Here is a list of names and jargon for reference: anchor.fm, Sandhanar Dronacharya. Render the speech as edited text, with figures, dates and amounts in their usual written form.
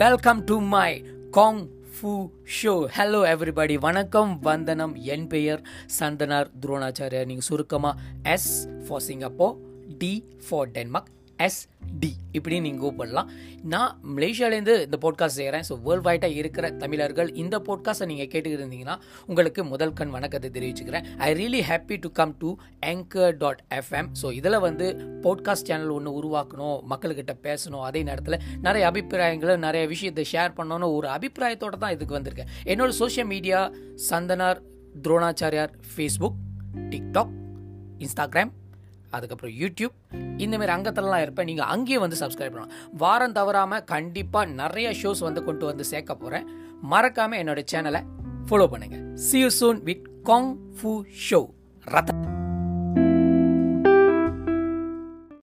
Welcome to my காங் ஃபு show. Hello everybody, வணக்கம், வந்தனம். என் பெயர் சந்தனார் துரோணாச்சாரியா. நீங்கள் சுருக்கமாக S for Singapore, D for Denmark, SD இப்படின்னு நீங்கள் கூப்பிடலாம். நான் மலேசியாவிலேருந்து இந்த பாட்காஸ்ட் செய்கிறேன். ஸோ வேர்ல்டு வைட்டாக இருக்கிற தமிழர்கள் இந்த பாட்காஸ்ட்டை நீங்கள் கேட்டுக்கிட்டு இருந்தீங்கன்னா உங்களுக்கு முதல் கண் வணக்கத்தை தெரிவிச்சுக்கிறேன். I really happy to come to anchor.fm. So இதில் வந்து பாட்காஸ்ட் சேனல் ஒன்று உருவாக்கணும், மக்கள்கிட்ட பேசணும், அதே நேரத்தில் நிறைய அபிப்பிராயங்களை நிறைய விஷயத்தை ஷேர் பண்ணணும் ஒரு அபிப்பிராயத்தோடு தான் இதுக்கு வந்திருக்கேன். என்னோடய social media Santhanar Dronacharya, Facebook, TikTok, Instagram, அதுக்கப்புறம் யூடியூப், இந்தமாரி அங்கத்திலலாம் இருப்பேன். நீங்கள் அங்கேயே வந்து சப்ஸ்கிரைப் பண்ணலாம். வாரம் தவறாமல் கண்டிப்பாக நிறைய ஷோஸ் வந்து கொண்டு வந்து சேர்க்க போகிறேன். மறக்காமல் என்னோடய சேனலை ஃபாலோ பண்ணுங்கள். See you soon with Kong Fu Show.